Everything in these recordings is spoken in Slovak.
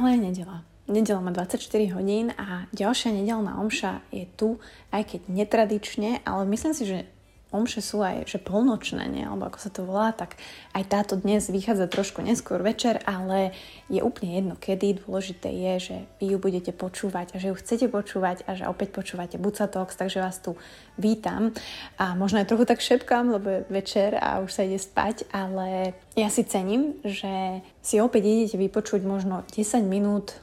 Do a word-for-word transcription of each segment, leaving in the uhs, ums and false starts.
Ale je nedeľa. Nedeľa má dvadsaťštyri hodín a ďalšia nedeľná omša je tu, aj keď netradične, ale myslím si, že omše sú aj že polnočné, nie? Alebo ako sa to volá, tak aj táto dnes vychádza trošku neskôr večer, ale je úplne jedno kedy. Dôležité je, že vy ju budete počúvať a že ju chcete počúvať a že opäť počúvate bucotoks, takže vás tu vítam. A možno aj trochu tak šepkám, lebo je večer a už sa ide spať, ale ja si cením, že si opäť idete vypočuť možno desať minút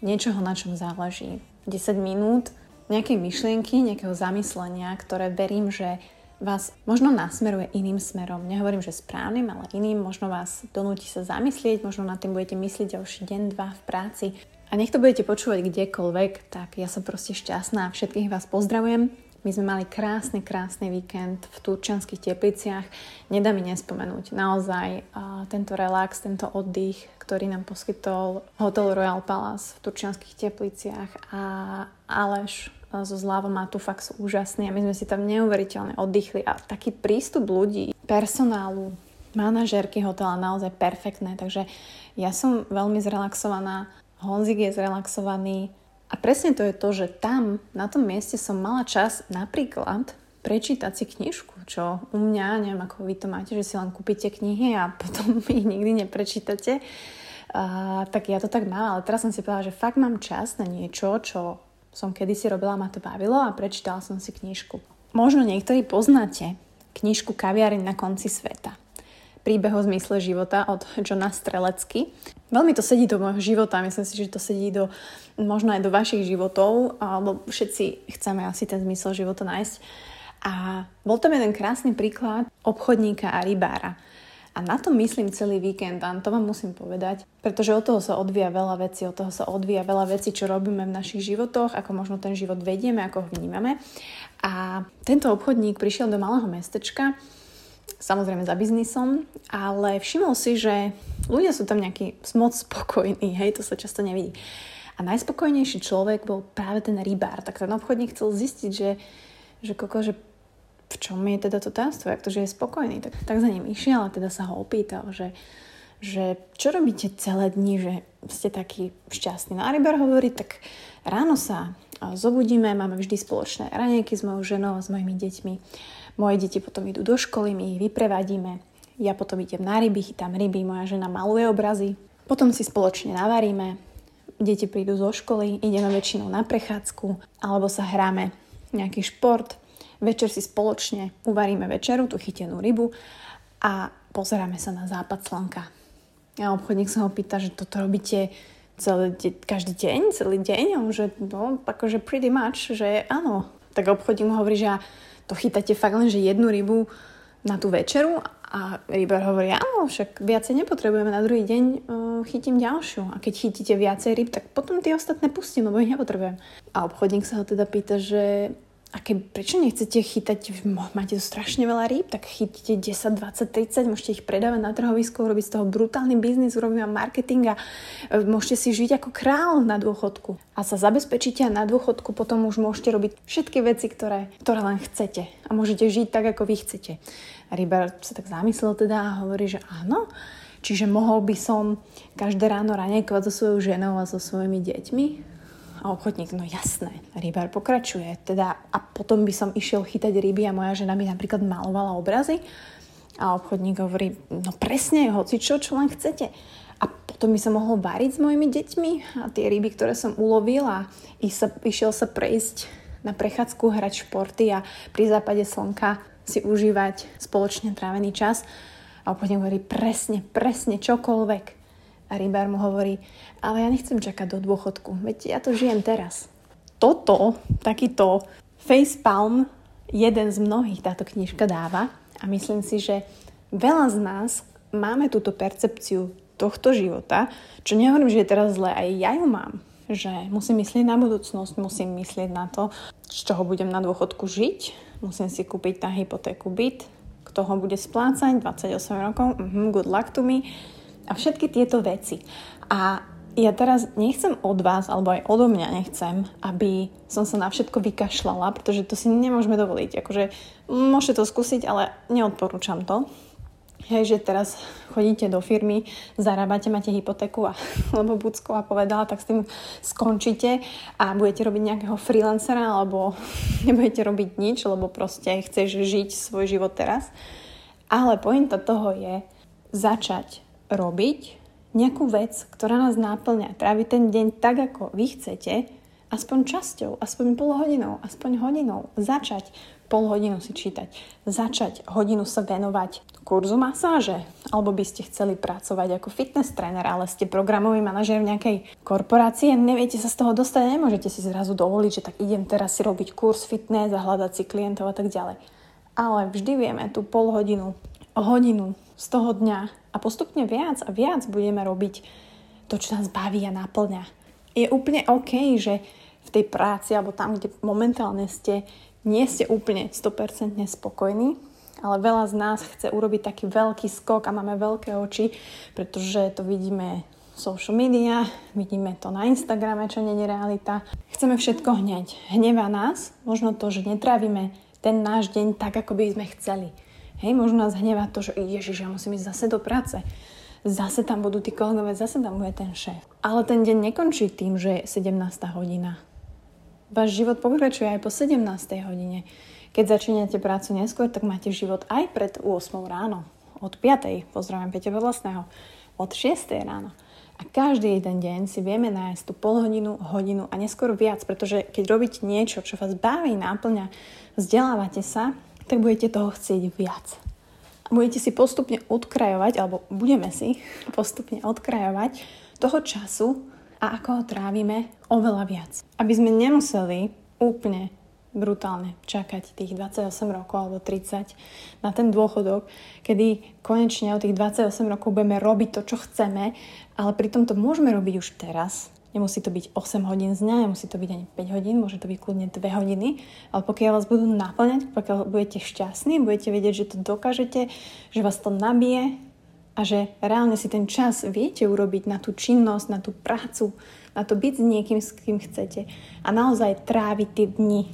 niečoho, na čom záleží. desať minút nejakej myšlienky, nejakého zamyslenia, ktoré verím, že vás možno nasmeruje iným smerom. Nehovorím, že správnym, ale iným. Možno vás donúti sa zamyslieť, možno nad tým budete myslieť ďalší deň, dva v práci. A nech to budete počúvať kdekoľvek, tak ja som proste šťastná. Všetkých vás pozdravujem. My sme mali krásny, krásny víkend v Turčianskych Tepliciach. Nedá mi nespomenúť. Naozaj tento relax, tento oddych, ktorý nám poskytol hotel Royal Palace v Turčianskych Tepliciach a Aleš so Zlávom a tu fakt sú úžasní a my sme si tam neuveriteľne oddychli a taký prístup ľudí, personálu, manažérky hotela naozaj perfektné, takže ja som veľmi zrelaxovaná, Honzik je zrelaxovaný a presne to je to, že tam na tom mieste som mala čas napríklad prečítať si knižku, čo u mňa, neviem ako vy to máte, že si len kúpite knihy a potom ich nikdy neprečítate, uh, tak ja to tak mám, ale teraz som si povedala, že fakt mám čas na niečo, čo som kedysi robila, ma to bavilo a prečítala som si knižku. Možno niektorí poznáte knižku Kaviareň na konci sveta. Príbeh o zmysle života od Johna Strelecky. Veľmi to sedí do môjho života, myslím si, že to sedí do, možno aj do vašich životov, alebo všetci chceme asi ten zmysel života nájsť. A bol tam jeden krásny príklad obchodníka a rybára. A na to myslím celý víkend, a to vám musím povedať, pretože od toho sa odvíja veľa vecí, od toho sa odvíja veľa vecí, čo robíme v našich životoch, ako možno ten život vedieme, ako ho vnímame. A tento obchodník prišiel do malého mestečka, samozrejme za biznisom, ale všimol si, že ľudia sú tam nejaký moc spokojní, hej, to sa často nevidí. A najspokojnejší človek bol práve ten rybár, tak ten obchodník chcel zistiť, že, že koko, že v čom je teda to tajomstvo, jak to, že je spokojný. Tak, tak za ním išiel a teda sa ho opýtal, že, že čo robíte celé dni, že ste taký šťastný. No a rybár hovorí, tak ráno sa zobudíme, máme vždy spoločné raňajky s mojou ženou a s mojimi deťmi. Moje deti potom idú do školy, my ich vyprevadíme. Ja potom idem na ryby, chytám ryby, moja žena maluje obrazy. Potom si spoločne navaríme, deti prídu zo školy, ideme väčšinou na prechádzku alebo sa hráme nejaký šport. Večer si spoločne uvaríme večeru, tú chytenú rybu a pozeráme sa na západ slnka. A obchodník sa ho pýta, že toto robíte celý de- každý deň, celý deň? A on že, no, akože pretty much, že áno. Tak obchodník mu hovorí, že to chytáte fakt len, že jednu rybu na tú večeru? A rybár hovorí, áno, však viacej nepotrebujeme, na druhý deň uh, chytím ďalšiu. A keď chytíte viacej ryb, tak potom tie ostatné pustím, lebo ich nepotrebujem. A obchodník sa ho teda pýta, že a keď prečo nechcete chytať, máte tu strašne veľa rýb, tak chytíte desať, dvadsať, tridsať, môžete ich predávať na trhovisku, robiť z toho brutálny biznis, urobiť vám marketing a môžete si žiť ako kráľ na dôchodku. A sa zabezpečíte a na dôchodku potom už môžete robiť všetky veci, ktoré, ktoré len chcete. A môžete žiť tak, ako vy chcete. A rybár sa tak zamyslel teda a hovorí, že áno, čiže mohol by som každé ráno raňajkovať so svojou ženou a so svojimi deťmi. A obchodník, no jasné. Rybár pokračuje. Teda, a potom by som išiel chytať ryby a moja žena by napríklad malovala obrazy. A obchodník hovorí, no presne, hocičo, čo len chcete. A potom by som mohol variť s mojimi deťmi a tie ryby, ktoré som ulovila, sa, išiel sa prejsť na prechádzku, hrať športy a pri západe slnka si užívať spoločne trávený čas. A obchodník hovorí, presne, presne, čokoľvek. A rybár mu hovorí, ale ja nechcem čakať do dôchodku, veď ja to žijem teraz. Toto, takýto facepalm, jeden z mnohých táto knižka dáva a myslím si, že veľa z nás máme túto percepciu tohto života, čo nehovorím, že je teraz zle, aj ja ju mám, že musím myslieť na budúcnosť, musím myslieť na to, z čoho budem na dôchodku žiť, musím si kúpiť na hypotéku byt, kto ho bude splácať, dvadsaťosem rokov, mm-hmm, good luck to me. A všetky tieto veci. A ja teraz nechcem od vás, alebo aj odo mňa nechcem, aby som sa na všetko vykašľala, pretože to si nemôžeme dovoliť. Akože môžete to skúsiť, ale neodporúčam to. hej, že teraz chodíte do firmy, zarábate, máte hypotéku a, alebo Bucková povedala, tak s tým skončíte a budete robiť nejakého freelancera alebo nebudete robiť nič, lebo proste chceš žiť svoj život teraz. Ale pointa toho je začať robiť nejakú vec, ktorá nás náplňa. Tráviť ten deň tak, ako vy chcete, aspoň časťou, aspoň pol hodinou, aspoň hodinou. Začať pol hodinu si čítať. Začať hodinu sa venovať kurzu masáže. Alebo by ste chceli pracovať ako fitness tréner, ale ste programový manažér v nejakej korporácii a neviete sa z toho dostať, nemôžete si zrazu dovoliť, že tak idem teraz si robiť kurz fitness a hľadať si klientov a tak ďalej. Ale vždy vieme tú pol hodinu, hodinu z toho dňa a postupne viac a viac budeme robiť to, čo nás baví a naplňa. Je úplne OK, že v tej práci alebo tam, kde momentálne ste, nie ste úplne sto percent spokojní, ale veľa z nás chce urobiť taký veľký skok a máme veľké oči, pretože to vidíme social media, vidíme to na Instagrame, čo nie je realita. Chceme všetko hneď. Hnevá nás možno to, že netrávime ten náš deň tak, ako by sme chceli. Hej, možno nás hnevá to, že ježiš, ja musím ísť zase do práce. Zase tam budú tí kolegové, zase tam bude ten šéf. Ale ten deň nekončí tým, že je sedemnásta hodina. Váš život pokračuje aj po sedemnástej hodine. Keď začínate prácu neskôr, tak máte život aj pred ôsmou ráno. Od piatej, pozdravím Peťa Podlasného, od šiestej ráno. A každý jeden deň si vieme nájsť tú polhodinu, hodinu a neskôr viac, pretože keď robíte niečo, čo vás baví, náplňa, vzdelávate sa, tak budete toho chcieť viac. A budete si postupne odkrajovať, alebo budeme si postupne odkrajovať toho času, a ako ho trávime oveľa viac. Aby sme nemuseli úplne brutálne čakať tých dvadsaťosem rokov alebo tridsať na ten dôchodok, kedy konečne od tých dvadsaťosem rokov budeme robiť to, čo chceme, ale pritom to môžeme robiť už teraz. Nemusí to byť osem hodín z dňa, nemusí to byť ani päť hodín, môže to byť kľudne dve hodiny, ale pokiaľ vás budú naplňať, pokiaľ budete šťastní, budete vedieť, že to dokážete, že vás to nabije, a že reálne si ten čas viete urobiť na tú činnosť, na tú prácu, na to byť s niekým, s kým chcete. A naozaj tráviť tie dni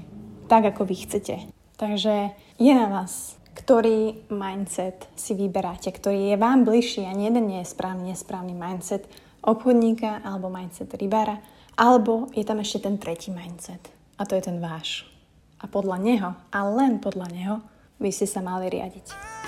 tak, ako vy chcete. Takže je na vás, ktorý mindset si vyberáte, ktorý je vám bližší. Ani jeden nie je správny, nesprávny mindset obchodníka alebo mindset rybára. Alebo je tam ešte ten tretí mindset. A to je ten váš. A podľa neho, a len podľa neho, by ste sa mali riadiť.